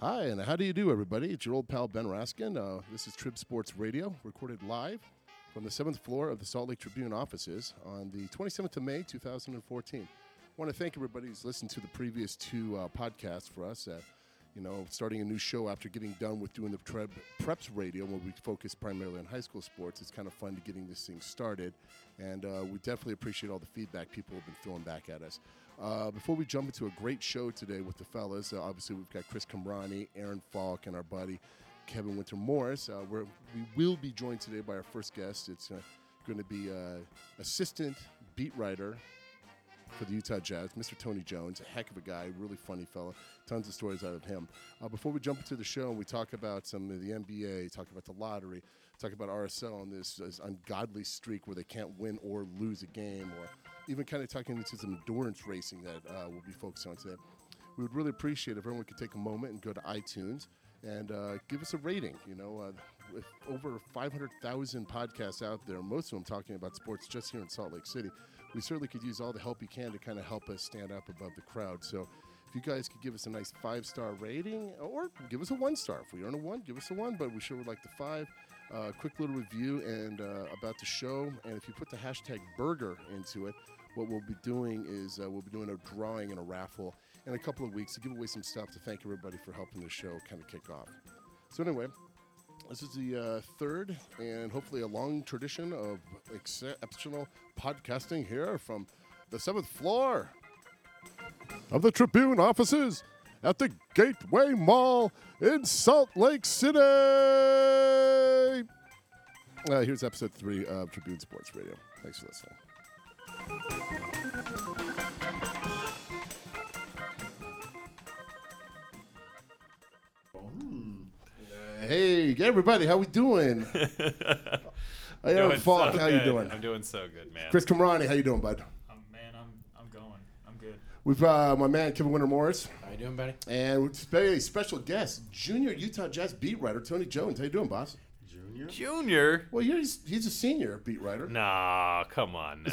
Hi, and how do you do, everybody? It's your old pal, Ben Raskin. This is Trib Sports Radio, recorded live from the 7th floor of the Salt Lake Tribune offices on the 27th of May, 2014. I want to thank everybody who's listened to the previous two podcasts for us. Starting a new show after getting done with doing the Preps Radio, where we focus primarily on high school sports. It's kind of fun to getting this thing started, and we definitely appreciate all the feedback people have been throwing back at us. Before we jump into a great show today with the fellas, obviously we've got Chris Kamrani, Aaron Falk, and our buddy Kevin Wintermorris. We will be joined today by our first guest. It's going to be assistant beat writer for the Utah Jazz, Mr. Tony Jones, a heck of a guy, really funny fella. Tons of stories out of him. Before we jump into the show and we talk about some of the NBA, talk about the lottery, talk about RSL and this ungodly streak where they can't win or lose a game, or even kind of talking into some endurance racing that we'll be focusing on today, we would really appreciate if everyone could take a moment and go to iTunes and give us a rating. With over 500,000 podcasts out there, most of them talking about sports just here in Salt Lake City, we certainly could use all the help you can to kind of help us stand up above the crowd. So if you guys could give us a nice 5-star rating, or give us a 1-star. If we earn a 1, give us a 1, but we sure would like the 5. Quick little review and about the show, and if you put the hashtag burger into it, what we'll be doing is we'll be doing a drawing and a raffle in a couple of weeks to give away some stuff to thank everybody for helping the show kind of kick off. So anyway, this is the third and hopefully a long tradition of exceptional podcasting here from the 7th floor of the Tribune offices at the Gateway Mall in Salt Lake City. Here's episode 3 of Tribune Sports Radio. Thanks for listening. Hey, everybody, how we doing? Aaron Falk, how you doing? I'm doing so good, man. Chris Kamrani, how you doing, bud? I'm going. I'm good. We've my man, Kevin Wintermorris. How you doing, buddy? And we've got a special guest, junior Utah Jazz beat writer, Tony Jones. How you doing, boss? Junior? Well, he's a senior beat writer. Nah, come on now.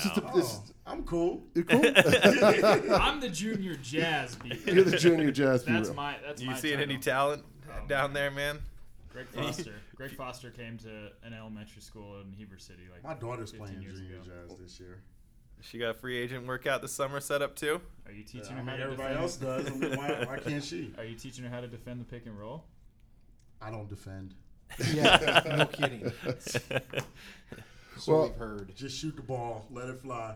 I'm cool. You're cool? I'm the junior Jazz beat writer. You're the junior Jazz beat writer. That's you seeing any talent down there, man? Greg Foster came to an elementary school in Heber City. My daughter's playing junior jazz this year. She got a free agent workout this summer set up too. Are you teaching her how to defend? Everybody else does. Why can't she? Are you teaching her how to defend the pick and roll? I don't defend. Yeah, no kidding. So we've heard. Just shoot the ball. Let it fly.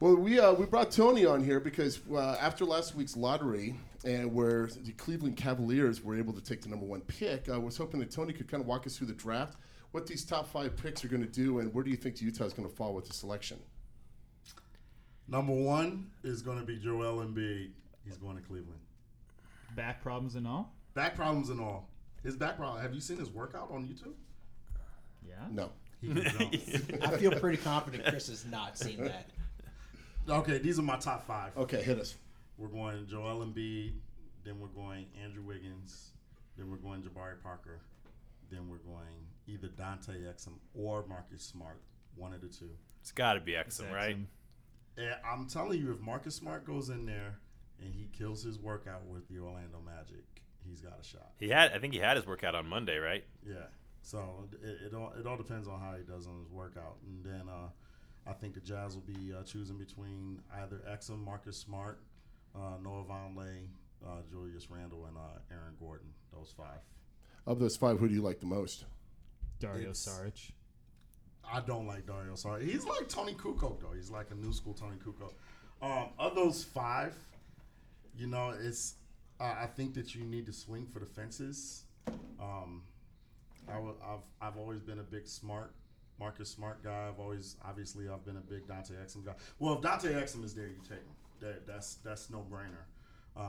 Well, we brought Tony on here because after last week's lottery and where the Cleveland Cavaliers were able to take the number 1 pick, I was hoping that Tony could kind of walk us through the draft, what these top 5 picks are going to do, and where do you think Utah is going to fall with the selection? Number 1 is going to be Joel Embiid. He's going to Cleveland. Back problems and all? Back problems and all. His back problem. Have you seen his workout on YouTube? Yeah. No. I feel pretty confident Chris has not seen that. Okay, these are my top 5. Okay, hit us. We're going Joel Embiid, then we're going Andrew Wiggins, then we're going Jabari Parker, then we're going either Dante Exum or Marcus Smart, one of the two. It's got to be Exum, right? And I'm telling you, if Marcus Smart goes in there and he kills his workout with the Orlando Magic, he's got a shot. I think he had his workout on Monday, right? Yeah. So it all depends on how he does on his workout, and then I think the Jazz will be choosing between either Exum, Marcus Smart, Noah Vonleh, Julius Randle, and Aaron Gordon. Those 5. Of those 5, who do you like the most? Dario Saric. I don't like Dario Saric. He's like Tony Kukoc, though. He's like a new school Tony Kukoc. Of those 5, it's I think that you need to swing for the fences. I've always been a big Marcus Smart guy. I've been a big Dante Exum guy. Well, if Dante Exum is there, you take him. That's no brainer.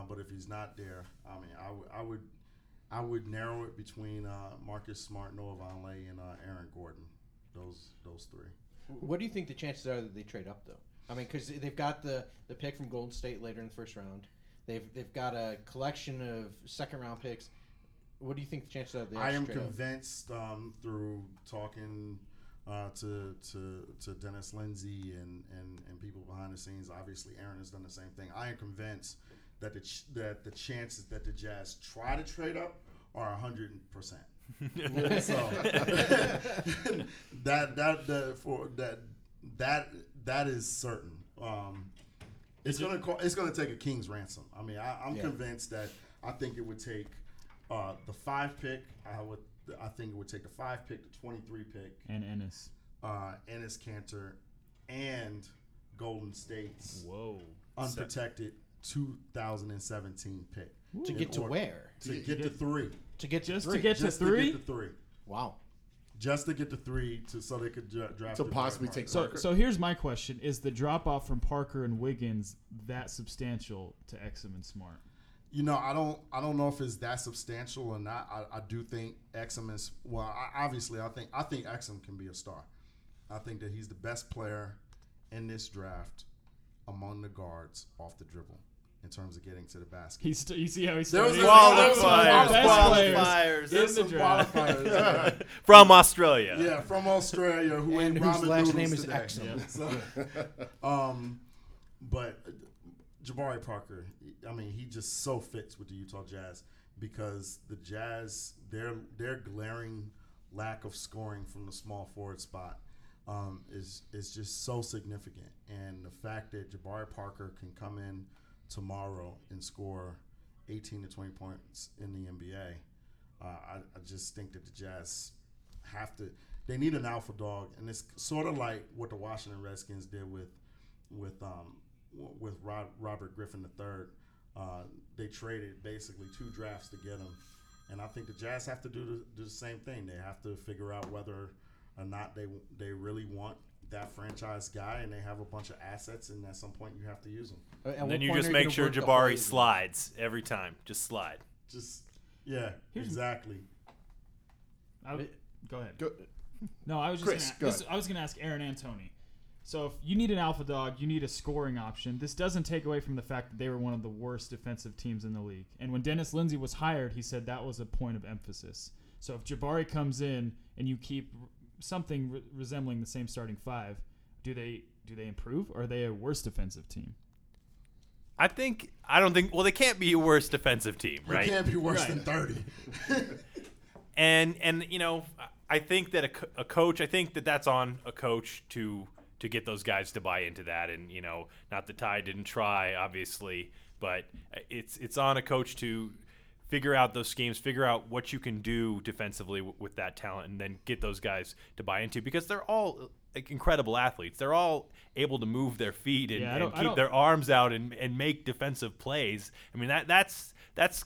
But if he's not there, I mean, I would narrow it between Marcus Smart, Noah Vonleh, and Aaron Gordon. Those 3. What do you think the chances are that they trade up though? I mean, because they've got the pick from Golden State later in the first round. They've got a collection of second round picks. What do you think the chances are? I am convinced through talking to Dennis Lindsey and people behind the scenes. Obviously, Aaron has done the same thing. I am convinced that the chances that the Jazz try to trade up are 100%. So that is certain. It's gonna take a king's ransom. I mean, I'm convinced that I think it would take the 5 pick. I think it would take the 5 pick, the 23 pick, and Enes Kanter, and Golden State's unprotected 2017 pick. Woo. To get to where? To get to three. Wow. Just to get to three, so they could draft. To possibly take Parker. So here's my question: is the drop off from Parker and Wiggins that substantial to Exum and Smart? You know, I don't know if it's that substantial or not. I do think Exum is I think Exum can be a star. I think that he's the best player in this draft among the guards off the dribble in terms of getting to the basket. You see how he's still qualifiers. There's some qualifiers. Yeah. From Australia. Yeah, from Australia, who ain't ramen last name is Exum. Yeah. So, but Jabari Parker, I mean, he just so fits with the Utah Jazz because the Jazz, their glaring lack of scoring from the small forward spot is just so significant. And the fact that Jabari Parker can come in tomorrow and score 18 to 20 points in the NBA. I just think that the Jazz they need an alpha dog, and it's sort of like what the Washington Redskins did with Robert Griffin III. They traded basically 2 drafts to get him, and I think the Jazz have to do the same thing. They have to figure out whether or not they really want that franchise guy, and they have a bunch of assets, and at some point you have to use them. And then you just make sure Jabari slides every time. Just slide. Exactly. Go ahead. No, I was just going to ask Aaron and Tony. So if you need an alpha dog, you need a scoring option. This doesn't take away from the fact that they were one of the worst defensive teams in the league. And when Dennis Lindsey was hired, he said that was a point of emphasis. So if Jabari comes in and you keep something resembling the same starting 5, do they improve, or are they a worse defensive team? They can't be a worse defensive team, right? They can't be worse than 30. and you know, I think that a coach, I think that that's on a coach to get those guys to buy into that, and you know, not the Tide didn't try, obviously, but it's on a coach to figure out those schemes, figure out what you can do defensively with that talent, and then get those guys to buy into, because they're all incredible athletes. They're all able to move their feet and keep their arms out and make defensive plays. I mean, that's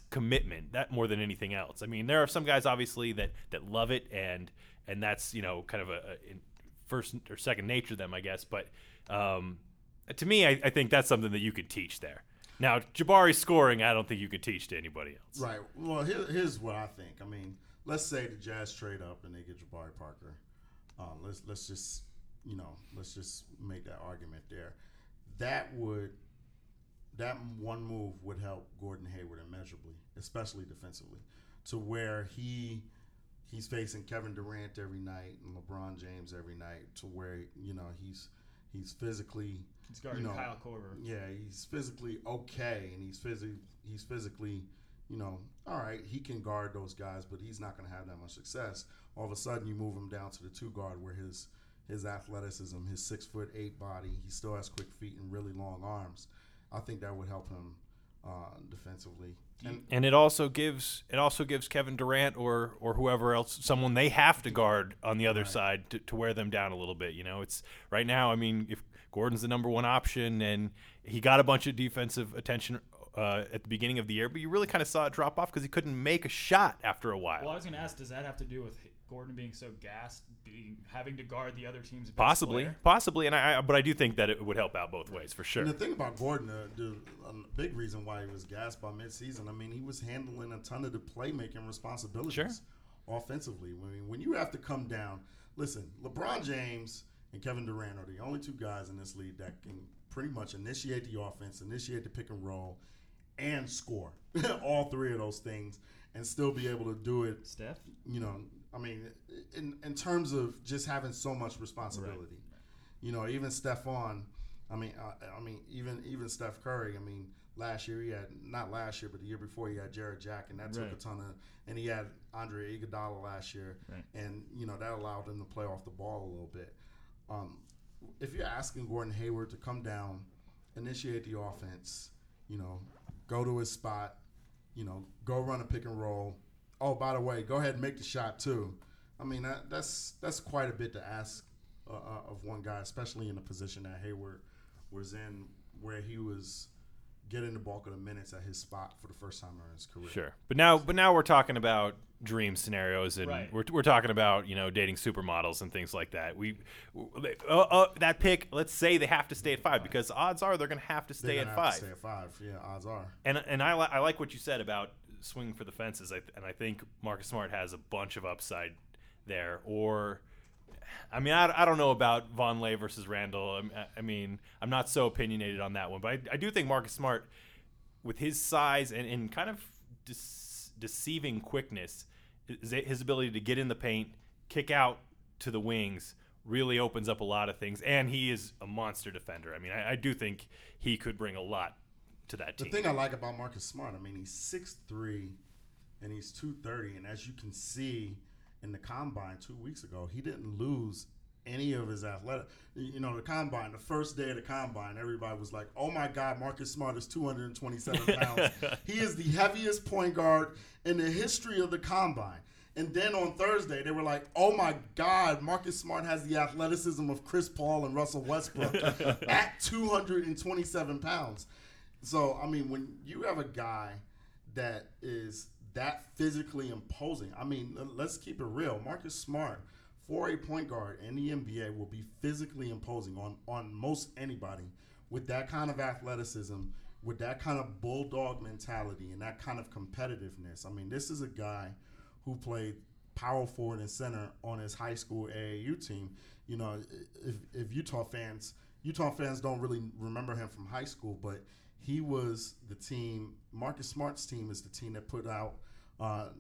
commitment, that more than anything else. I mean, there are some guys obviously that love it, and that's, you know, kind of a first or second nature to them, I guess. But to me, I think that's something that you could teach there. Now, Jabari scoring, I don't think you could teach to anybody else. Right. Well, here's what I think. I mean, let's say the Jazz trade up and they get Jabari Parker. Let's just make that argument there. That one move would help Gordon Hayward immeasurably, especially defensively, to where he's facing Kevin Durant every night and LeBron James every night, to where, you know, he's physically. He's guarding Kyle Korver. Yeah, he's physically okay, and he's physically, you know, all right, he can guard those guys, but he's not going to have that much success. All of a sudden, you move him down to the 2 guard, where his athleticism, his 6'8" body, he still has quick feet and really long arms. I think that would help him defensively. And it also gives Kevin Durant or whoever else, someone they have to guard on the other side to wear them down a little bit. You know, it's right now, I mean, if Gordon's the number 1 option, and he got a bunch of defensive attention at the beginning of the year, but you really kind of saw it drop off because he couldn't make a shot after a while. Well, I was going to ask, does that have to do with Gordon being so gassed, having to guard the other team's best player? Possibly, and but I do think that it would help out both ways for sure. And the thing about Gordon, a big reason why he was gassed by midseason, I mean, he was handling a ton of the playmaking responsibilities offensively. I mean, when you have to come down, listen, LeBron James and Kevin Durant are the only 2 guys in this league that can pretty much initiate the offense, initiate the pick and roll, and score all 3 of those things, and still be able to do it. Steph? You know, I mean, in terms of just having so much responsibility, right. You know, even Steph Curry, I mean, last year. He had, not last year, but the year before, he had Jarrett Jack, and that took a ton of, and he had Andre Iguodala last year, and you know that allowed him to play off the ball a little bit. If you're asking Gordon Hayward to come down, initiate the offense, you know, go to his spot, you know, go run a pick and roll. Oh, by the way, go ahead and make the shot too. I mean, that's quite a bit to ask of one guy, especially in the position that Hayward was in, where he was getting the bulk of the minutes at his spot for the first time in his career. Sure, but now we're talking about dream scenarios, and we're talking about, you know, dating supermodels and things like that. That pick, let's say they have to stay at 5, because odds are they're going to have to stay at 5. Stay at 5, yeah, odds are. And I like what you said about swing for the fences, and I think Marcus Smart has a bunch of upside there. Or, I mean, I don't know about Vonleh versus Randle. I mean, I'm not so opinionated on that one, but I do think Marcus Smart, with his size and kind of deceiving quickness, his ability to get in the paint, kick out to the wings, really opens up a lot of things. And he is a monster defender. I mean, I do think he could bring a lot to that team. The thing I like about Marcus Smart, I mean, he's 6'3", and he's 230, and as you can see, in the combine 2 weeks ago, he didn't lose any of his athletic. You know, the combine, the first day of the combine, everybody was like, oh, my God, Marcus Smart is 227 pounds. He is the heaviest point guard in the history of the combine. And then on Thursday, they were like, oh, my God, Marcus Smart has the athleticism of Chris Paul and Russell Westbrook at 227 pounds. So, I mean, when you have a guy that is – that physically imposing. I mean, let's keep it real. Marcus Smart, for a point guard in the NBA, will be physically imposing on most anybody with that kind of athleticism, with that kind of bulldog mentality, and that kind of competitiveness. I mean, this is a guy who played power forward and center on his high school AAU team. You know, if Utah fans don't really remember him from high school, but he was the team. Marcus Smart's team is the team that put out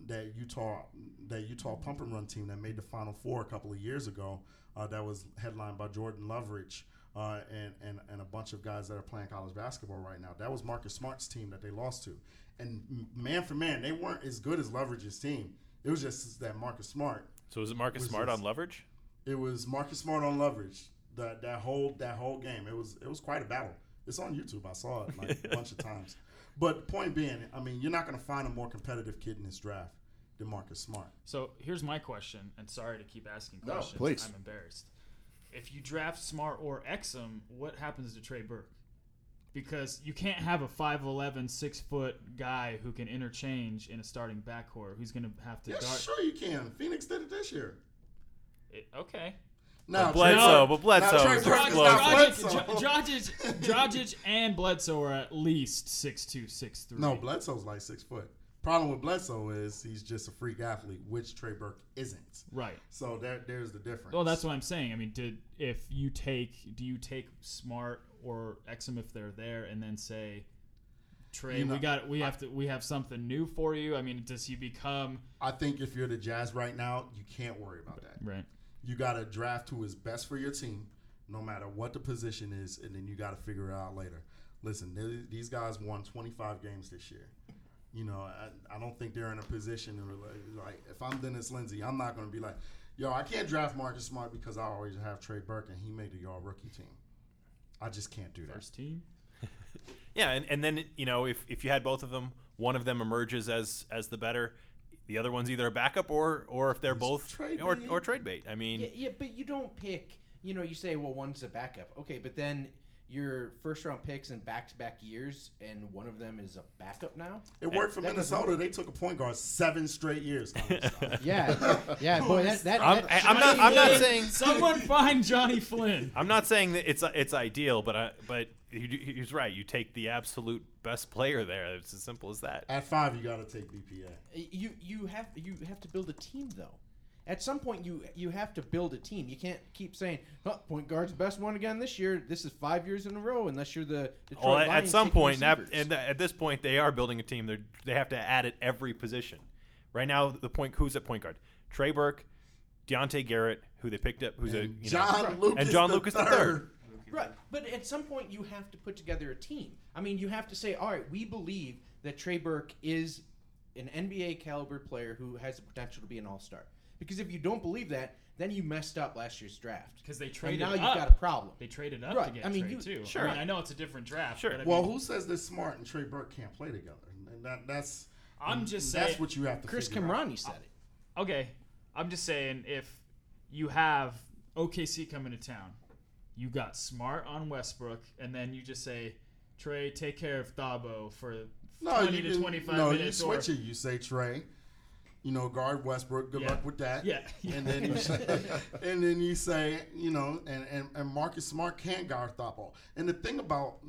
that Utah pump and run team that made the Final Four a couple of years ago. That was headlined by Jordan Loveridge and a bunch of guys that are playing college basketball right now. That was Marcus Smart's team that they lost to. And man for man, they weren't as good as Loveridge's team. It was just that Marcus Smart. So was it Marcus Smart on Loveridge? It was Marcus Smart on Loveridge. That whole game, it was quite a battle. It's on YouTube. I saw it like a bunch of times. But the point being, I mean, you're not going to find a more competitive kid in this draft than Marcus Smart. So here's my question, and sorry to keep asking questions. No, please. I'm embarrassed. If you draft Smart or Exum, what happens to Trey Burke? Because you can't have a 5'11", 6-foot guy who can interchange in a starting backcourt who's going to have to sure you can. Phoenix did it this year. Okay. No, Dragic and Bledsoe are at least 6'2", 6'3". No, Bledsoe's like 6 foot. Problem with Bledsoe is he's just a freak athlete, which Trey Burke isn't. Right. So there's the difference. Well, that's what I'm saying. I mean, do you take Smart or Exum if they're there, and then say, Trey, you know, we have something new for you? I mean, does he become? I think if you're the Jazz right now, you can't worry about that. Right. You got to draft who is best for your team, no matter what the position is, and then you got to figure it out later. Listen, these guys won 25 games this year. You know, I don't think they're in a position to, like, if I'm Dennis Lindsey, I'm not going to be like, yo, I can't draft Marcus Smart because I always have Trey Burke and he made the all-rookie team. I just can't do that. First team? Yeah, and then, you know, if you had both of them, one of them emerges as the better. The other one's either a backup or if they're both trade or trade bait. I mean, yeah, but you don't pick. You know, you say, well, one's a backup, okay, but then your first round picks in back-to-back years, and one of them is a backup now. It worked for Minnesota. They took a point guard 7 straight years. yeah, boy, that. I'm not saying someone find Johnny Flynn. I'm not saying that it's ideal, but he's right. You take the absolute best player there. It's as simple as that. At 5, you got to take BPA. You have to build a team though. At some point, you have to build a team. You can't keep saying, oh, point guard's best one again this year. This is 5 years in a row, unless you're the Detroit Lions. At some point, and at this point, they are building a team. They have to add at every position. Right now, who's at point guard? Trey Burke, Deontay Garrett, who they picked up, and John Lucas III. Right. But at some point, you have to put together a team. I mean, you have to say, all right, we believe that Trey Burke is an NBA caliber player who has the potential to be an all-star. Because if you don't believe that, then you messed up last year's draft. Because they traded up. And now you've got a problem. They traded up to get Trey, too. Sure. I mean, I know it's a different draft. Sure. But I mean, who says that Smart and Trey Burke can't play together? And that's I'm just saying. That's what you have to figure out. Chris Kamrani said it. Okay. I'm just saying, if you have OKC coming to town, you got Smart on Westbrook, and then you just say, Trey, take care of Thabo for 20 to 25 minutes. No, you switch it. You say, Trey, guard Westbrook. Good luck with that. Yeah. And then you say, and Marcus Smart can't guard Thabo. And the thing about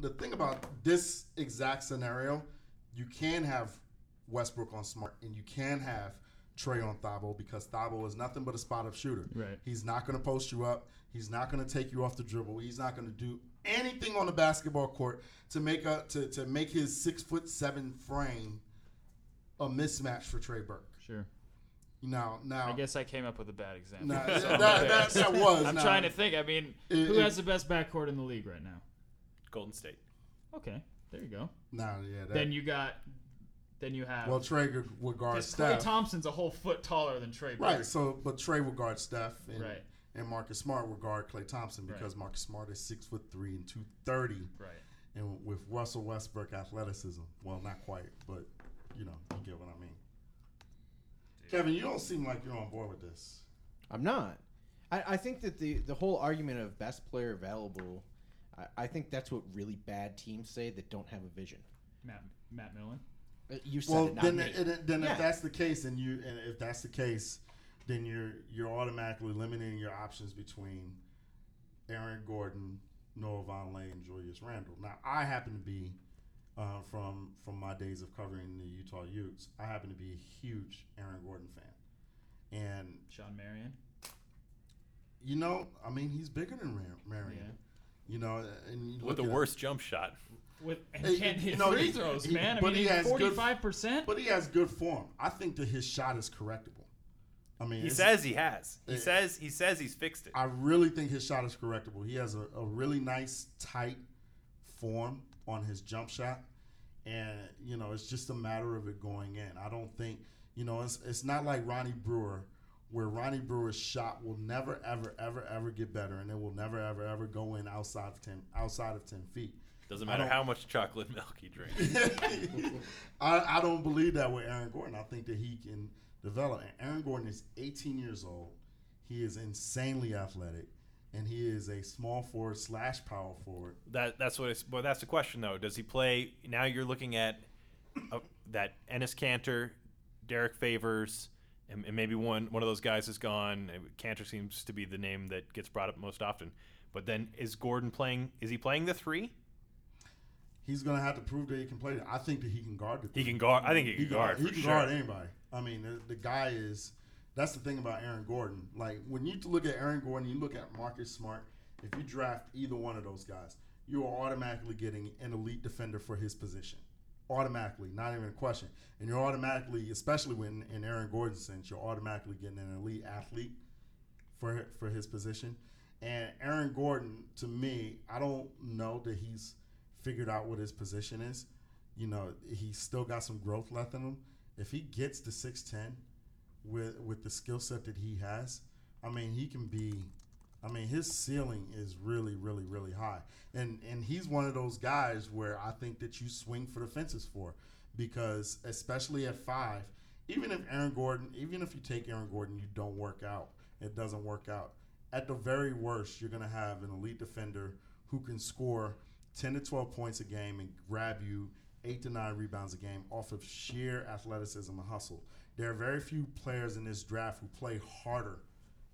this exact scenario, you can have Westbrook on Smart, and you can have Trey on Thabo, because Thabo is nothing but a spot-up shooter. Right. He's not going to post you up. He's not going to take you off the dribble. He's not going to do anything on the basketball court to make his 6'7" frame a mismatch for Trey Burke. Sure. Now I guess I came up with a bad example. I'm trying to think. I mean, who has the best backcourt in the league right now? Golden State. Okay, there you go. Then you have Trey would guard Steph. Klay Thompson's a whole foot taller than Trey Burke. Right. So, but Trey would guard Steph. And Marcus Smart would guard Klay Thompson, because Marcus Smart is 6'3" and 230. Right. And with Russell Westbrook athleticism, well, not quite, but you get what I mean. Dude. Kevin, you don't seem like you're on board with this. I'm not. I think that the whole argument of best player available, I think that's what really bad teams say that don't have a vision. Matt Millen. You said it, not me. Well, then if that's the case, then you're automatically limiting your options between Aaron Gordon, Noah Vonleh, and Julius Randle. Now, I happen to be, from my days of covering the Utah Utes, I happen to be a huge Aaron Gordon fan. And Sean Marion? He's bigger than Marion. Yeah. With the worst jump shot. Can't hit free throws, man. But he has 45%. But he has good form. I think that his shot is correctable. He says he has. He says he's fixed it. I really think his shot is correctable. He has a really nice, tight form on his jump shot. And, it's just a matter of it going in. I don't think, it's not like Ronnie Brewer, where Ronnie Brewer's shot will never, ever, ever, ever get better, and it will never, ever, ever go in outside of 10 feet. Doesn't matter how much chocolate milk he drinks. I don't believe that with Aaron Gordon. I think that he can – develop. And Aaron Gordon is 18 years old. He is insanely athletic, and he is a small forward / power forward. That's the question, though. Does he play? Now you're looking at that Enes Kanter, Derek Favors, and maybe one of those guys is gone. Kanter seems to be the name that gets brought up most often. But then is Gordon playing? Is he playing the three? He's going to have to prove that he can play it. I think that he can guard the three. I think he can guard. He can guard anybody. The guy is – that's the thing about Aaron Gordon. Like, when you look at Aaron Gordon, you look at Marcus Smart, if you draft either one of those guys, you are automatically getting an elite defender for his position. Automatically, not even a question. And you're automatically, especially when in Aaron Gordon's sense, you're automatically getting an elite athlete for his position. And Aaron Gordon, to me, I don't know that he's figured out what his position is. He's still got some growth left in him. If he gets to 6'10" with the skill set that he has, he can be – his ceiling is really, really, really high. And he's one of those guys where I think that you swing for the fences for, because especially at 5, even if you take Aaron Gordon, you don't work out. It doesn't work out. At the very worst, you're going to have an elite defender who can score 10 to 12 points a game and grab you 8 to 9 rebounds a game off of sheer athleticism and hustle. There are very few players in this draft who play harder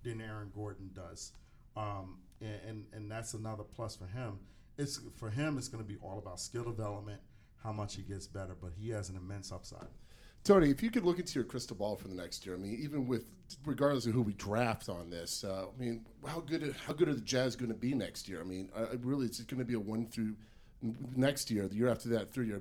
than Aaron Gordon does, and that's another plus for him. It's going to be all about skill development, how much he gets better, but he has an immense upside. Tony, if you could look into your crystal ball for the next year, even with regardless of who we draft on this, how good are the Jazz going to be next year? Really, it's going to be a 1 through. Next year, the year after that, 3 year.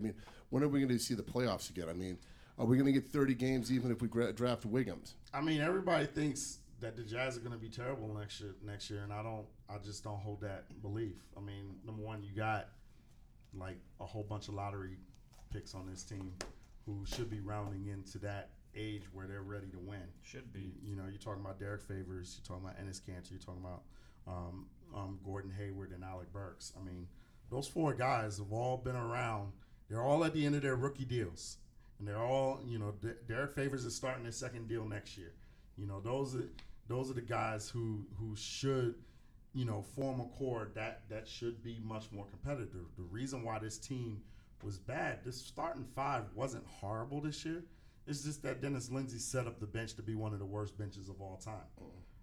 When are we going to see the playoffs again? Are we going to get 30 games even if we draft Wiggins? Everybody thinks that the Jazz are going to be terrible next year, and I just don't hold that belief. I mean, number one, you got like a whole bunch of lottery picks on this team who should be rounding into that age where they're ready to win. Should be. You know, you're talking about Derek Favors, you're talking about Enes Kanter, you're talking about Gordon Hayward and Alec Burks. I mean, those four guys have all been around. They're all at the end of their rookie deals, and they're all, you know, Derek Favors is starting his second deal next year. You know, those are the guys who should, you know, form a core that should be much more competitive. The reason why this team was bad, this starting five wasn't horrible this year. It's just that Dennis Lindsey set up the bench to be one of the worst benches of all time.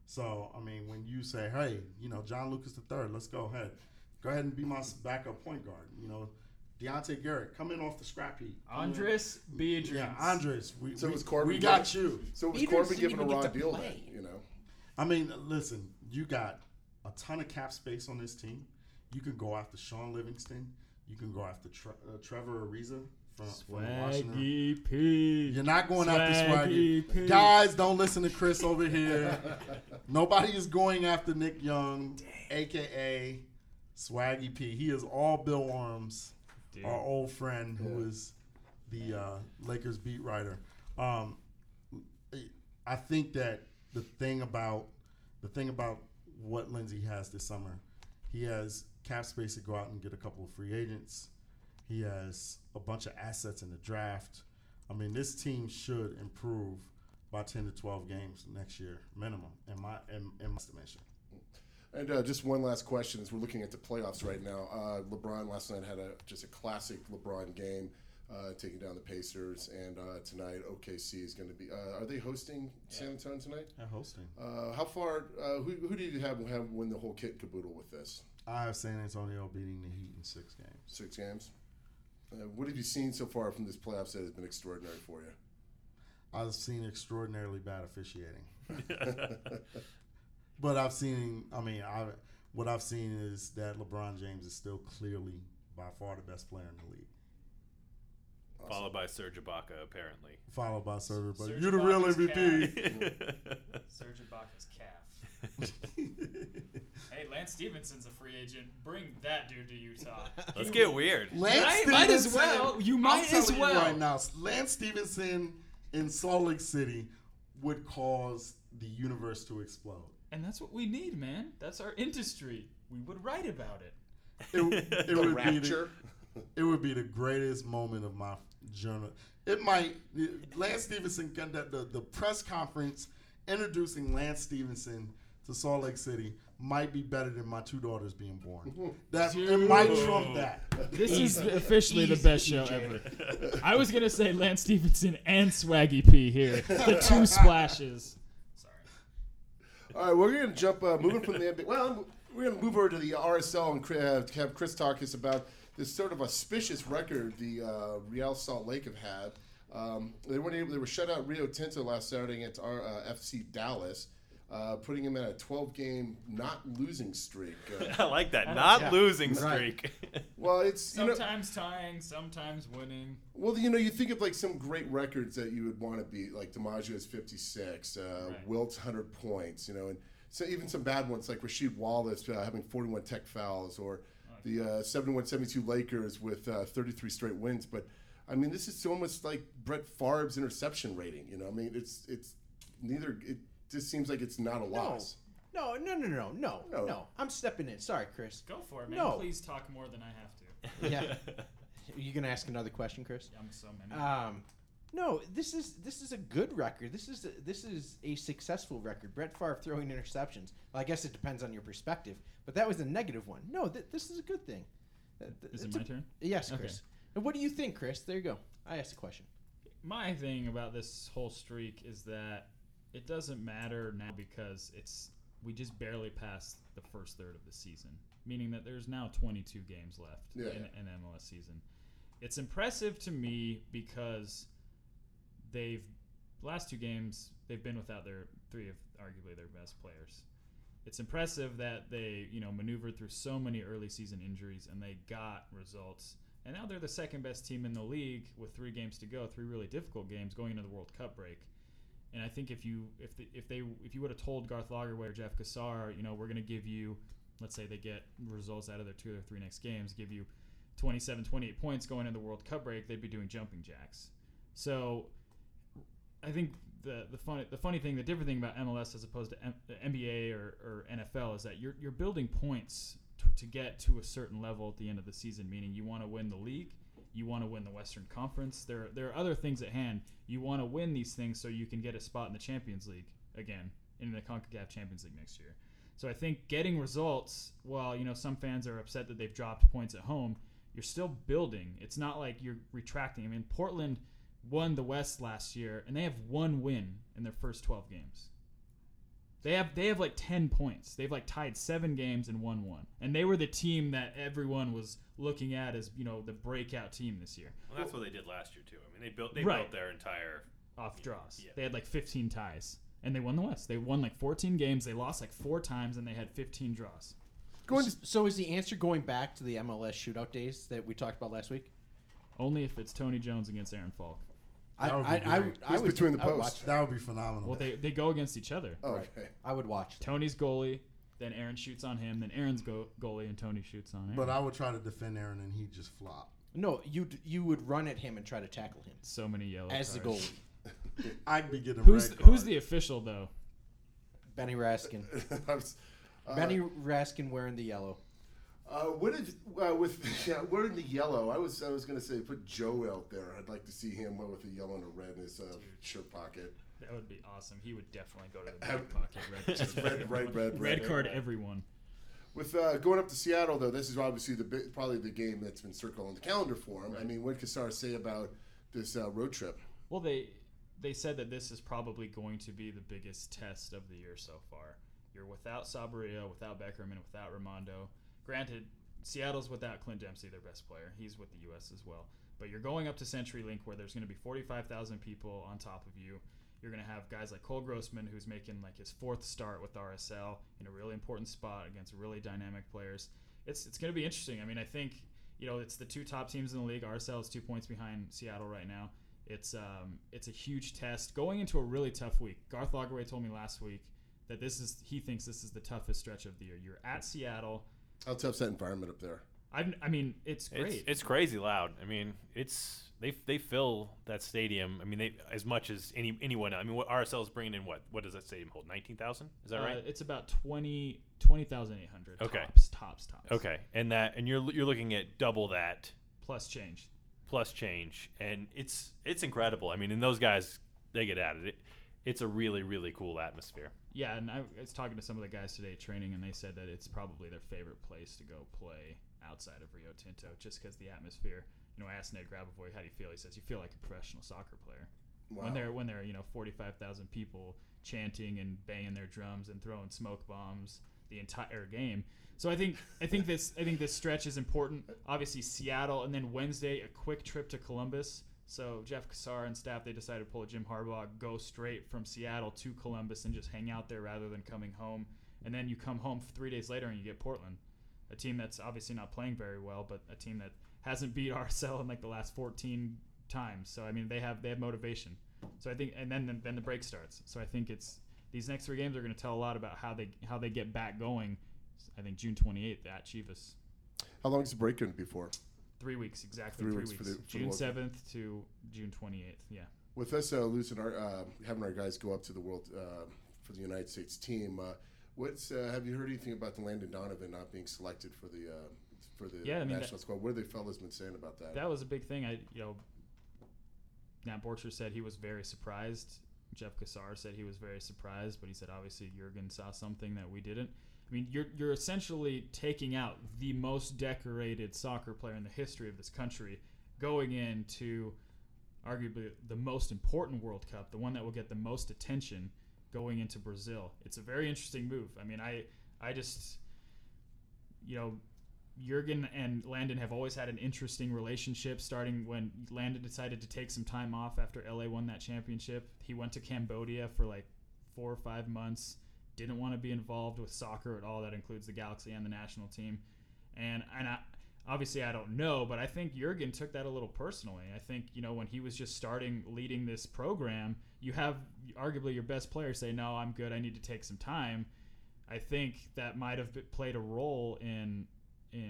So, I mean, when you say, hey, you know, John Lucas III, let's go ahead and be my backup point guard. You know, Deontay Garrett, come in off the scrap heap. Andres Beatriz. Yeah, Andres. We got you. So it was Corbin giving a raw deal then, you know. I mean, listen, you got a ton of cap space on this team. You can go after Sean Livingston. You can go after Trevor Ariza from Washington. P. You're not going after Swaggy P. Guys, don't listen to Chris over here. Nobody is going after Nick Young, a.k.a. Swaggy P. He is all Bill Worms. Dude. Our old friend who is the Lakers beat writer. I think that the thing about what Lindsey has this summer, he has cap space to go out and get a couple of free agents. He has a bunch of assets in the draft. I mean, this team should improve by 10 to 12 games next year minimum in my estimation. And just one last question as we're looking at the playoffs right now. LeBron last night had just a classic LeBron game, taking down the Pacers. And tonight, OKC is going to be – are they hosting San Antonio tonight? They're hosting. How far who do you have win the whole kit caboodle with this? I have San Antonio beating the Heat in 6 games. 6 games? What have you seen so far from this playoffs that has been extraordinary for you? I've seen extraordinarily bad officiating. But what I've seen is that LeBron James is still clearly by far the best player in the league. Awesome. Followed by Serge Ibaka, apparently. Followed by Serge Ibaka. You're the real MVP. Serge Ibaka's calf. Hey, Lance Stevenson's a free agent. Bring that dude to Utah. Let's get weird. Might as well. You might as well. Right now, Lance Stevenson in Salt Lake City would cause the universe to explode. And that's what we need, man. That's our industry. We would write about it. It would rapture. It would be the greatest moment of my journal. It might. Lance Stevenson conduct the press conference introducing Lance Stevenson to Salt Lake City might be better than my 2 daughters being born. That it might trump that. This is officially the best show ever. I was gonna say Lance Stevenson and Swaggy P here. The two splashes. All right, we're going to jump, moving from the NBA. Well, we're going to move over to the RSL and have Chris talk us about this sort of auspicious record the Real Salt Lake have had. They were shut out Rio Tinto last Saturday against FC Dallas, putting them at a 12-game not losing streak. I like that, losing streak. Right. Well, it's sometimes tying, sometimes winning. Well, you know, you think of like some great records that you would want to beat, like DiMaggio's 56, right. Wilt's 100 points, you know, and so even some bad ones like Rasheed Wallace having 41 tech fouls, or the 71-72 Lakers with 33 straight wins. But I mean, this is so much like Brett Favre's interception rating. You know, I mean, it just seems like it's not a loss. No. I'm stepping in. Sorry, Chris. Go for it, man. No. Please talk more than I have to. Yeah. You gonna ask another question, Chris? I'm so many. No, this is a good record. This is a successful record. Brett Favre throwing interceptions. Well, I guess it depends on your perspective, but that was a negative one. No, this is a good thing. Is it my turn? Yes, Chris. Okay. And what do you think, Chris? There you go. I asked a question. My thing about this whole streak is that it doesn't matter now because we just barely passed the first third of the season, meaning that there's now 22 games left in an MLS season. It's impressive to me because last 2 games they've been without their 3 of arguably their best players. It's impressive that they, you know, maneuvered through so many early season injuries and they got results. And now they're the second best team in the league with 3 games to go, 3 really difficult games going into the World Cup break. And I think if you would have told Garth Lagerwey or Jeff Kassar, you know, we're going to give you, let's say they get results out of their 2 or 3 next games, give you 27, 28 points going into the World Cup break, they'd be doing jumping jacks. So I think the different thing about MLS as opposed to NBA or NFL is that you're building points to get to a certain level at the end of the season, meaning you want to win the league, you want to win the Western Conference. There are other things at hand. You want to win these things so you can get a spot in the Champions League again, in the CONCACAF Champions League next year. So I think getting results, while, you know, some fans are upset that they've dropped points at home, you're still building. It's not like you're retracting. I mean, Portland won the West last year, and they have one win in their first 12 games. They have like 10 points. They've like tied 7 games and won 1. And they were the team that everyone was looking at as, you know, the breakout team this year. Well, that's what they did last year too. I mean, they built their entire off draws. Yeah. They had like 15 ties, and they won the West. They won like 14 games. They lost like 4 times, and they had 15 draws. So is the answer going back to the MLS shootout days that we talked about last week? Only if it's Tony Jones against Aaron Falk. Between the posts. That would be phenomenal. Well, they go against each other. Oh, right. Okay. I would watch that. Tony's goalie, then Aaron shoots on him, then Aaron's goalie, and Tony shoots on Aaron. But I would try to defend Aaron, and he'd just flop. No, you would run at him and try to tackle him. So many yellow cards. As the goalie. I'd be getting a red card. Who's the official, though? Benny Raskin. Benny Raskin wearing the yellow. Wearing the yellow, I was gonna say put Joe out there. I'd like to see him with a yellow and a red in his shirt pocket. That would be awesome. He would definitely go to the red pocket. Red card everyone. With going up to Seattle though, this is obviously probably the game that's been circled on the calendar for him. Right. I mean, what did Kassar say about this road trip? Well, they said that this is probably going to be the biggest test of the year so far. You're without Sabaria, without Beckerman, without Raimondo. Granted, Seattle's without Clint Dempsey, their best player. He's with the U.S. as well. But you're going up to CenturyLink where there's going to be 45,000 people on top of you. You're going to have guys like Cole Grossman, who's making like his 4th start with RSL in a really important spot against really dynamic players. It's going to be interesting. I mean, I think, you know, it's the 2 top teams in the league. RSL is 2 points behind Seattle right now. It's a huge test going into a really tough week. Garth Lagerwey told me last week that he thinks this is the toughest stretch of the year. You're at Seattle. How tough's that environment up there? I mean, it's great. It's crazy loud. I mean, it's they fill that stadium. I mean, they as much as anyone. I mean, what RSL is bringing in what does that stadium hold? 19,000? Is that right? It's about 20,800. Okay. Tops. Okay, and you're looking at double that plus change, and it's incredible. I mean, and those guys they get at it. It's a really, really cool atmosphere. Yeah, and I was talking to some of the guys today at training, and they said that it's probably their favorite place to go play outside of Rio Tinto just because the atmosphere. You know, I asked Ned Grabavoy, how do you feel? He says, you feel like a professional soccer player. Wow. When they're, you know, 45,000 people chanting and banging their drums and throwing smoke bombs the entire game. So I think this stretch is important. Obviously, Seattle, and then Wednesday, a quick trip to Columbus. So Jeff Kassar and staff, they decided to pull a Jim Harbaugh, go straight from Seattle to Columbus and just hang out there rather than coming home. And then you come home 3 days later and you get Portland, a team that's obviously not playing very well, but a team that hasn't beat RSL in like the last 14 times. So, I mean, they have motivation. So I think, and then the break starts. So I think it's these next 3 games are going to tell a lot about how they get back going. I think June 28th at Chivas. How long is the break going to be for? 3 weeks, exactly. 3 weeks. For June 7th to June 28th, yeah. With us losing having our guys go up to the world for the United States team, have you heard anything about the Landon Donovan not being selected for the national squad? What have the fellas been saying about that? That was a big thing. Nat Borchers said he was very surprised. Jeff Kassar said he was very surprised, but he said obviously Jurgen saw something that we didn't. I mean, you're essentially taking out the most decorated soccer player in the history of this country going into arguably the most important World Cup, the one that will get the most attention going into Brazil. It's a very interesting move. I mean, I just, you know, Jurgen and Landon have always had an interesting relationship starting when Landon decided to take some time off after LA won that championship. He went to Cambodia for like 4 or 5 months. Didn't want to be involved with soccer at all. That includes the Galaxy and the national team. And I, obviously I don't know, but I think Jurgen took that a little personally. I think, you know, when he was just starting leading this program, you have arguably your best player say, no, I'm good, I need to take some time. I think that might have played a role in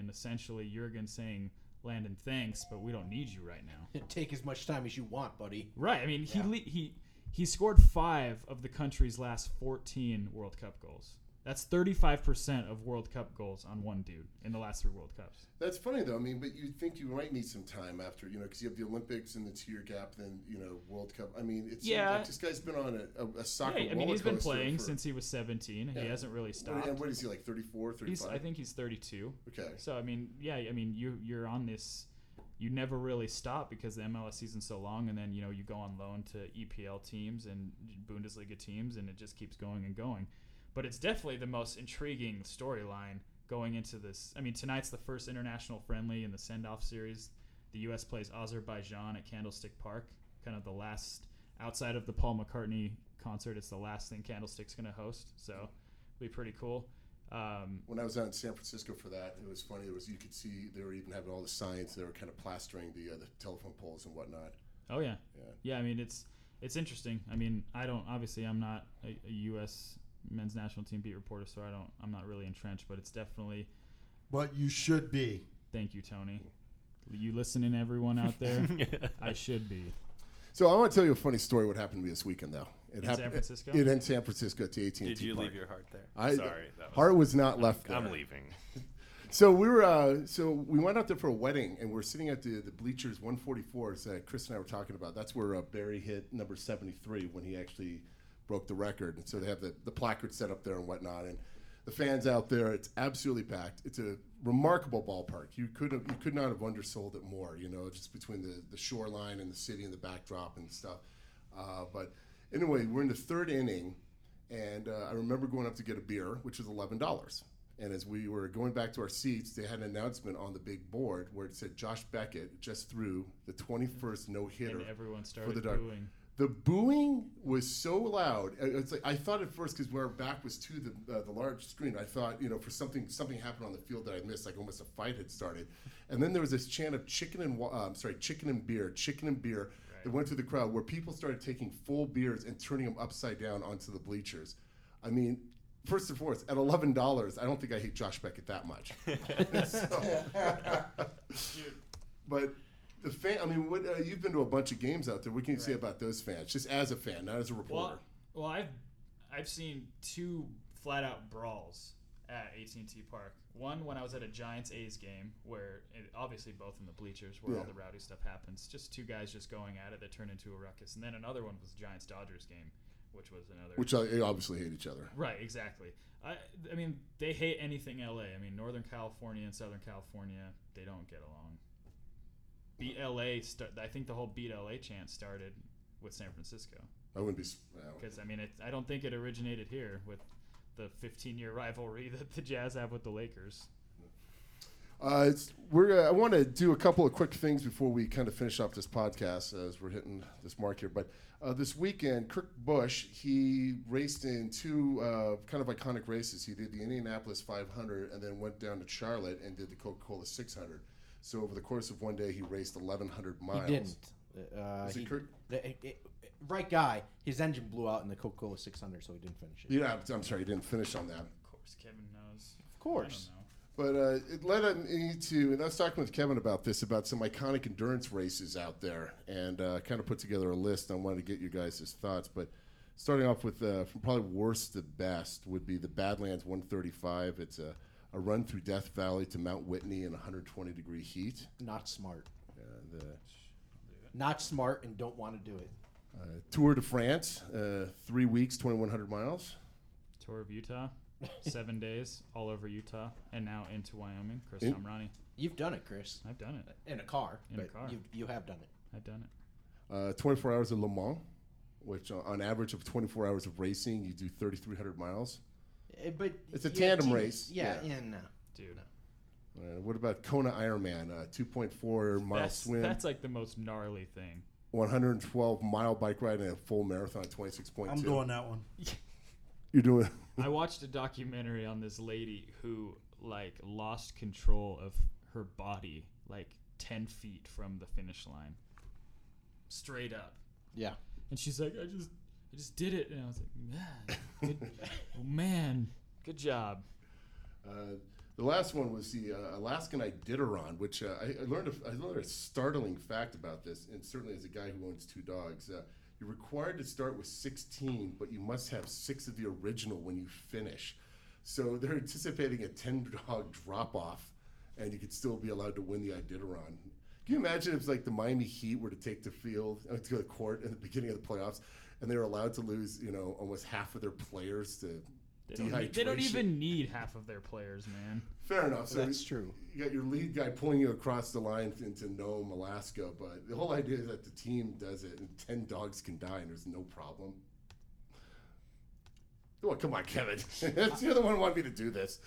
essentially Jurgen saying, Landon, thanks, but we don't need you right now. Take as much time as you want, buddy. Right. I mean, he scored 5 of the country's last 14 World Cup goals. That's 35% of World Cup goals on one dude in the last 3 World Cups. That's funny, though. I mean, but you'd think you might need some time after, you know, because you have the Olympics and the 2-year gap, then, you know, World Cup. I mean, it's like this guy's been on a soccer roller coaster. I mean, he's been playing since he was 17. Yeah. He hasn't really stopped. And what is he, like 34, 35? I think he's 32. Okay. So, I mean, yeah, I mean, you're on this. You never really stop because the MLS season's so long, and then, you know, you go on loan to EPL teams and Bundesliga teams, and it just keeps going and going. But it's definitely the most intriguing storyline going into this. I mean, tonight's the first international friendly in the send-off series. The U.S. plays Azerbaijan at Candlestick Park, kind of the last, outside of the Paul McCartney concert, it's the last thing Candlestick's going to host. So it'll be pretty cool. When I was out in San Francisco for that, it was funny. You could see they were even having all the signs. They were kind of plastering the telephone poles and whatnot. Oh, yeah. Yeah, I mean, it's interesting. I mean, I'm not a U.S. men's national team beat reporter, so I'm not really entrenched, but it's definitely. But you should be. Thank you, Tony. You listening, everyone out there? I should be. So I want to tell you a funny story. What happened to me this weekend, though? San Francisco. It in San Francisco to AT&T. Did you leave your heart there? Sorry, heart was not left there. I'm leaving. So we were. So we went out there for a wedding, and we're sitting at the bleachers 144s that Chris and I were talking about. That's where Barry hit number 73 when he actually broke the record, and so they have the placard set up there and whatnot, and the fans out there. It's absolutely packed. It's a remarkable ballpark. You could not have undersold it more. You know, just between the shoreline and the city and the backdrop and stuff. But anyway, we're in the third inning, and I remember going up to get a beer, which was $11. And as we were going back to our seats, they had an announcement on the big board where it said Josh Beckett just threw the 21st no-hitter, and everyone started booing. The booing was so loud. It's like I thought at first, because our back was to the large screen, I thought, you know, for something happened on the field that I missed, like almost a fight had started. And then there was this chant of chicken and beer right. That went through the crowd, where people started taking full beers and turning them upside down onto the bleachers. I mean, first and foremost, at $11, I don't think I hate Josh Beckett that much. But. The fan. I mean, what you've been to a bunch of games out there. What can you say about those fans? Just as a fan, not as a reporter. Well, I've seen 2 flat-out brawls at AT&T Park. One when I was at a Giants-A's game, where obviously both in the bleachers, where all the rowdy stuff happens. Just 2 guys just going at it that turned into a ruckus. And then another one was the Giants-Dodgers game, which was another. Which they obviously hate each other. Right, exactly. I mean, they hate anything L.A. I mean, Northern California and Southern California, they don't get along. Beat LA. I think the whole Beat LA chant started with San Francisco. I wouldn't be surprised. Because I mean, I don't think it originated here with the 15-year rivalry that the Jazz have with the Lakers. I want to do a couple of quick things before we kind of finish off this podcast as we're hitting this mark here. But this weekend, Kurt Busch, he raced in 2 kind of iconic races. He did the Indianapolis 500 and then went down to Charlotte and did the Coca-Cola 600. So over the course of one day, he raced 1,100 miles. He didn't. Right guy, his engine blew out in the Coca-Cola 600, so he didn't finish it. Yeah, I'm sorry, he didn't finish on that. Of course, Kevin knows. Of course. I don't know. But it led me to, and I was talking with Kevin about this, about some iconic endurance races out there, and kind of put together a list. And I wanted to get you guys' thoughts, but starting off with from probably worst to best would be the Badlands 135. It's a run through Death Valley to Mount Whitney in 120-degree heat. Not smart. Not smart and don't want to do it. Tour de France, 3 weeks, 2,100 miles. Tour of Utah, 7 days, all over Utah, and now into Wyoming. Chris Kamrani. You've done it, Chris. I've done it. In a car. You have done it. I've done it. 24 hours of Le Mans, which on average of 24 hours of racing, you do 3,300 miles. But it's a tandem race. Yeah, no. Dude. What about Kona Ironman? 2.4-mile swim. That's like the most gnarly thing. 112-mile bike ride and a full marathon, 26.2. I'm doing that one. You're doing it? I watched a documentary on this lady who, like, lost control of her body like 10 feet from the finish line, straight up. Yeah. And she's like, I just did it. And I was like, yeah, good, oh man, good job. The last one was the Alaskan Iditarod, which I learned a startling fact about this, and certainly as a guy who owns two dogs, you're required to start with 16, but you must have 6 of the original when you finish. So they're anticipating a 10-dog drop-off, and you could still be allowed to win the Iditarod. Can you imagine if like the Miami Heat were to take the field, to go to court at the beginning of the playoffs, and they were allowed to lose, almost half of their players to dehydration? They don't even need half of their players, man. Fair enough. So that's true. You got your lead guy pulling you across the line into Nome, Alaska, but the whole idea is that the team does it, and 10 dogs can die, and there's no problem. Oh, come on, Kevin. You're the one who wanted me to do this.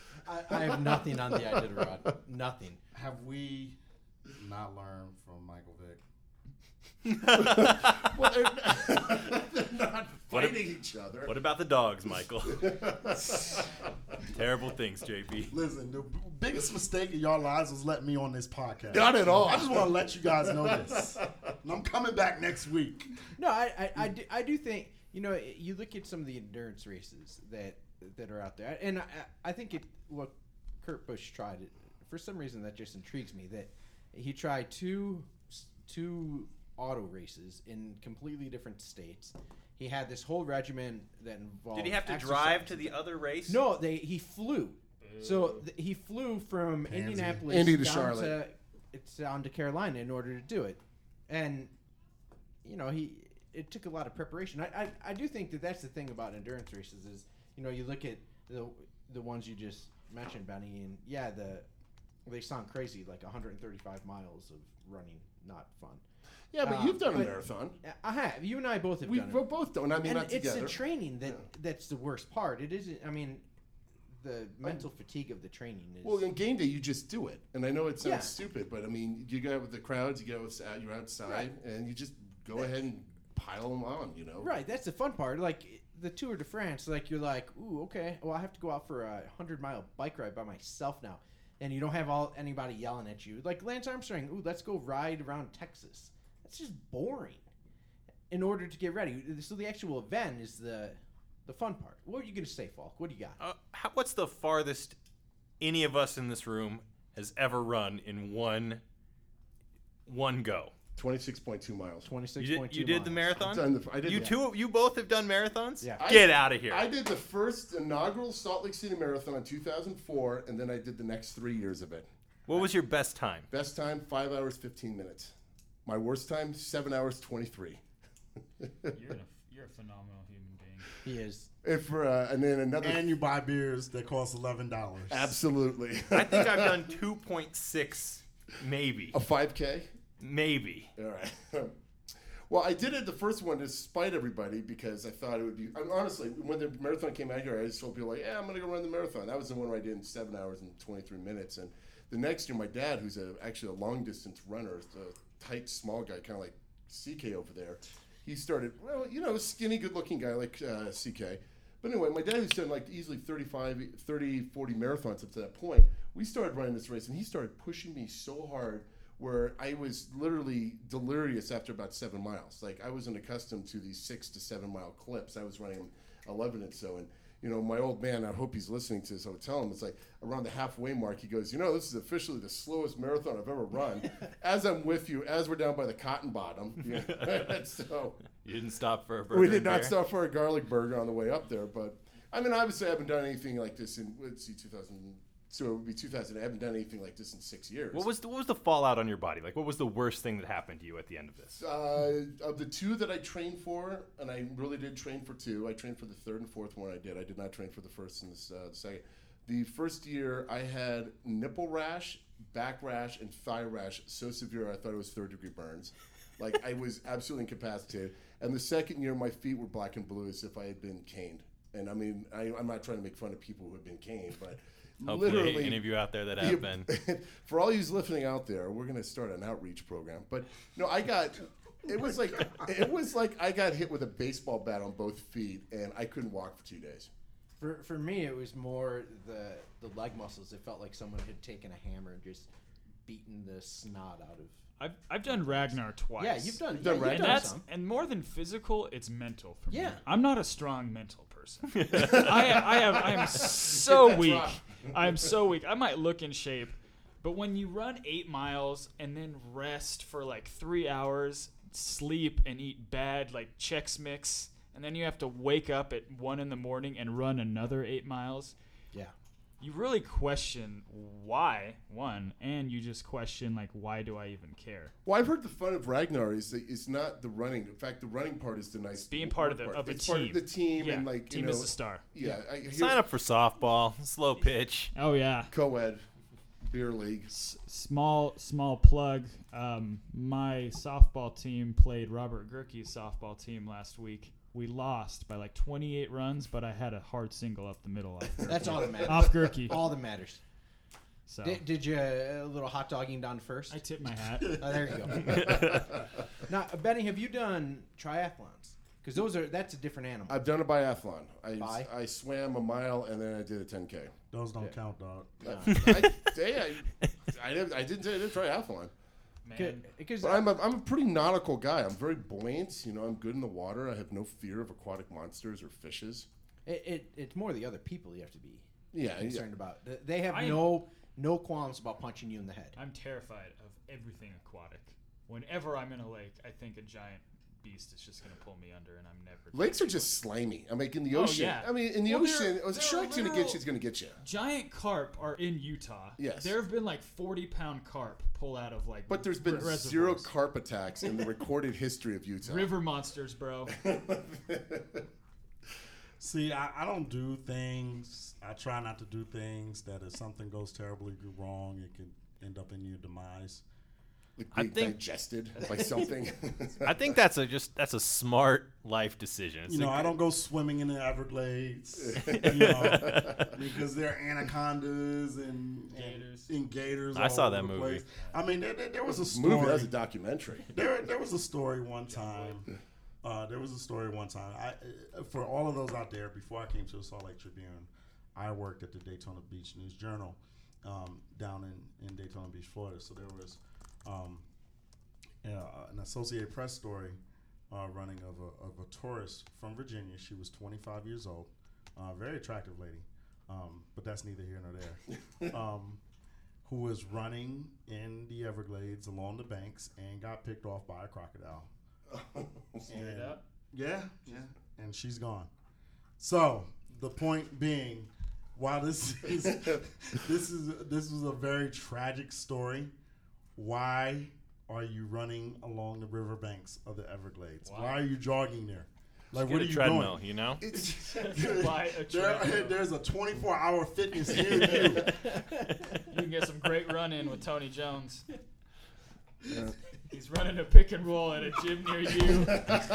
I have nothing on the Iditarod. Nothing. Have we not learned from Michael Vick? Well, they're not fighting each other. What about the dogs, Michael? Terrible things, JP. Listen, the biggest mistake of y'all lives was letting me on this podcast. Not at all. I just want to let you guys know this. And I'm coming back next week. No, I do think, you look at some of the endurance races that are out there. And I think Kurt Busch tried it. For some reason, that just intrigues me, that he tried two auto races in completely different states. He had this whole regimen that involved. Did he have to drive to the other race? No, he flew. So he flew from Indianapolis to Charlotte. It's down to Carolina in order to do it, and it took a lot of preparation. I do think that's the thing about endurance races is you look at the ones you just mentioned, Benny, and yeah, they sound crazy, like 135 miles of running. Not fun. Yeah, but you've done a marathon. I have. You and I both have done it. We both done. I mean, and not it's together. The training that's the worst part. It isn't. I mean, the mental fatigue of the training is. Well, in game day, you just do it. And I know it sounds stupid, but I mean, you go out with the crowds, you're outside, and you just go ahead and pile them on. Right. That's the fun part. Like the Tour de France. Like you're like, ooh, okay. Well, I have to go out for a 100-mile bike ride by myself now. And you don't have anybody yelling at you. Like Lance Armstrong, ooh, let's go ride around Texas. That's just boring in order to get ready. So the actual event is the fun part. What are you going to say, Falk? What do you got? What's the farthest any of us in this room has ever run in one go? 26.2 miles. 26.2 miles. You did the marathon? You both have done marathons? Yeah. Get out of here. I did the first inaugural Salt Lake City Marathon in 2004, and then I did the next 3 years of it. What was your best time? Best time, 5 hours, 15 minutes. My worst time, 7 hours, 23. You're a phenomenal human being. He is. And you buy beers that cost $11. Absolutely. I think I've done 2.6 maybe. A 5K? Maybe. All right. Well, I did it the first one to spite everybody because I thought it would be. Honestly, when the marathon came out here, I just told people, like, I'm going to go run the marathon. That was the one where I did in 7 hours and 23 minutes. And the next year, my dad, who's actually a long-distance runner, a tight, small guy, kind of like CK over there, he started, skinny, good-looking guy like CK. But anyway, my dad, who's done like easily 40 marathons up to that point, we started running this race, and he started pushing me so hard where I was literally delirious after about 7 miles. Like, I wasn't accustomed to these 6 to 7 mile clips. I was running 11 and so. And, my old man, I hope he's listening to this, I'll tell him, it's like around the halfway mark, he goes, this is officially the slowest marathon I've ever run. As I'm with you, as we're down by the Cotton Bottom. So you didn't stop for a burger. We did not stop for a garlic burger on the way up there. But, I mean, obviously I haven't done anything like this in, 2000. So it would be 2000. I haven't done anything like this in 6 years. What was the fallout on your body? Like, what was the worst thing that happened to you at the end of this? Of the two that I trained for, and I really did train for two. I trained for the third and fourth one I did. I did not train for the first and the second. The first year, I had nipple rash, back rash, and thigh rash so severe I thought it was third-degree burns. Like, I was absolutely incapacitated. And the second year, my feet were black and blue as if I had been caned. And, I mean, I'm not trying to make fun of people who have been caned, but... Hopefully literally, any of you out there that have been. For all yous listening out there, we're going to start an outreach program. But no, it was like I got hit with a baseball bat on both feet, and I couldn't walk for 2 days. For me, it was more the leg muscles. It felt like someone had taken a hammer and just beaten the snot out of. I've done Ragnar twice. Yeah, you've done Ragnar. And that's, and more than physical, it's mental for me. Yeah. I'm not a strong mental person. I am so weak. I'm so weak. I might look in shape, but when you run 8 miles and then rest for like 3 hours, sleep and eat bad like Chex Mix, and then you have to wake up at 1 a.m. and run another 8 miles. Yeah. You really question why, one, and you just question, like, why do I even care? Well, I've heard the fun of Ragnar is that it's not the running. In fact, the running part is the nice it's being part of the part. Of a it's team. Part of the team. Yeah. And like, team you know, is the star. Yeah. Sign up for softball, slow pitch. Oh, yeah. Co-ed, beer league. Small plug. My softball team played Robert Gerke's softball team last week. We lost by like 28 runs, but I had a hard single up the middle. That's all that matters. Off Gerke. All that matters. So. Did you a little hot dogging down first? I tipped my hat. Oh, there you go. Now, Benny, have you done triathlons? Because that's a different animal. I've done a biathlon. I swam a mile and then I did a 10K. Those don't count, dog. I did triathlon. Man. But I'm a pretty nautical guy. I'm very buoyant. You know, I'm good in the water. I have no fear of aquatic monsters or fishes. It's more the other people you have to be concerned about. They have no qualms about punching you in the head. I'm terrified of everything aquatic. Whenever I'm in a lake, I think a giant beast is just going to pull me under, and I'm never. Lakes are just slimy. I'm like in the ocean. Yeah. I mean, in the ocean, a shark's going to get you. It's going to get you. Giant carp are in Utah. Yes, there have been like 40-pound carp pull out of like. But there's been zero carp attacks in the recorded history of Utah. River monsters, bro. See, I don't do things. I try not to do things that if something goes terribly wrong, it could end up in your demise. Like being digested by something. I think that's a smart life decision. It's I don't go swimming in the Everglades, because they're anacondas and gators. I saw that movie. Place. I mean, there was a story. Movie, that was a documentary. There was a story one time. For all of those out there, before I came to the Salt Lake Tribune, I worked at the Daytona Beach News Journal down in Daytona Beach, Florida. So there was. An Associated Press story running of a tourist from Virginia. She was 25 years old, very attractive lady, but that's neither here nor there, who was running in the Everglades along the banks and got picked off by a crocodile. Stand up? Yeah. And she's gone. So the point being, while this is a very tragic story, why are you running along the riverbanks of the Everglades? Why are you jogging there? Like, what are you doing? You know, there's a 24-hour fitness near you. You can get some great run-in with Tony Jones. Yeah. He's running a pick and roll at a gym near you. Let's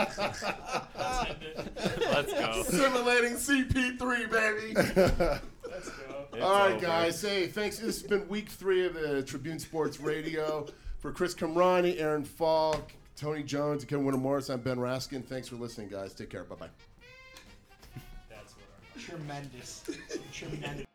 go. Simulating CP3, baby. Let's go. All right, guys. Hey, thanks. This has been week 3 of the Tribune Sports Radio. For Chris Kamrani, Aaron Falk, Tony Jones, and Kevin Wintermorris, I'm Ben Raskin. Thanks for listening, guys. Take care. Bye-bye. That's what I'm tremendous.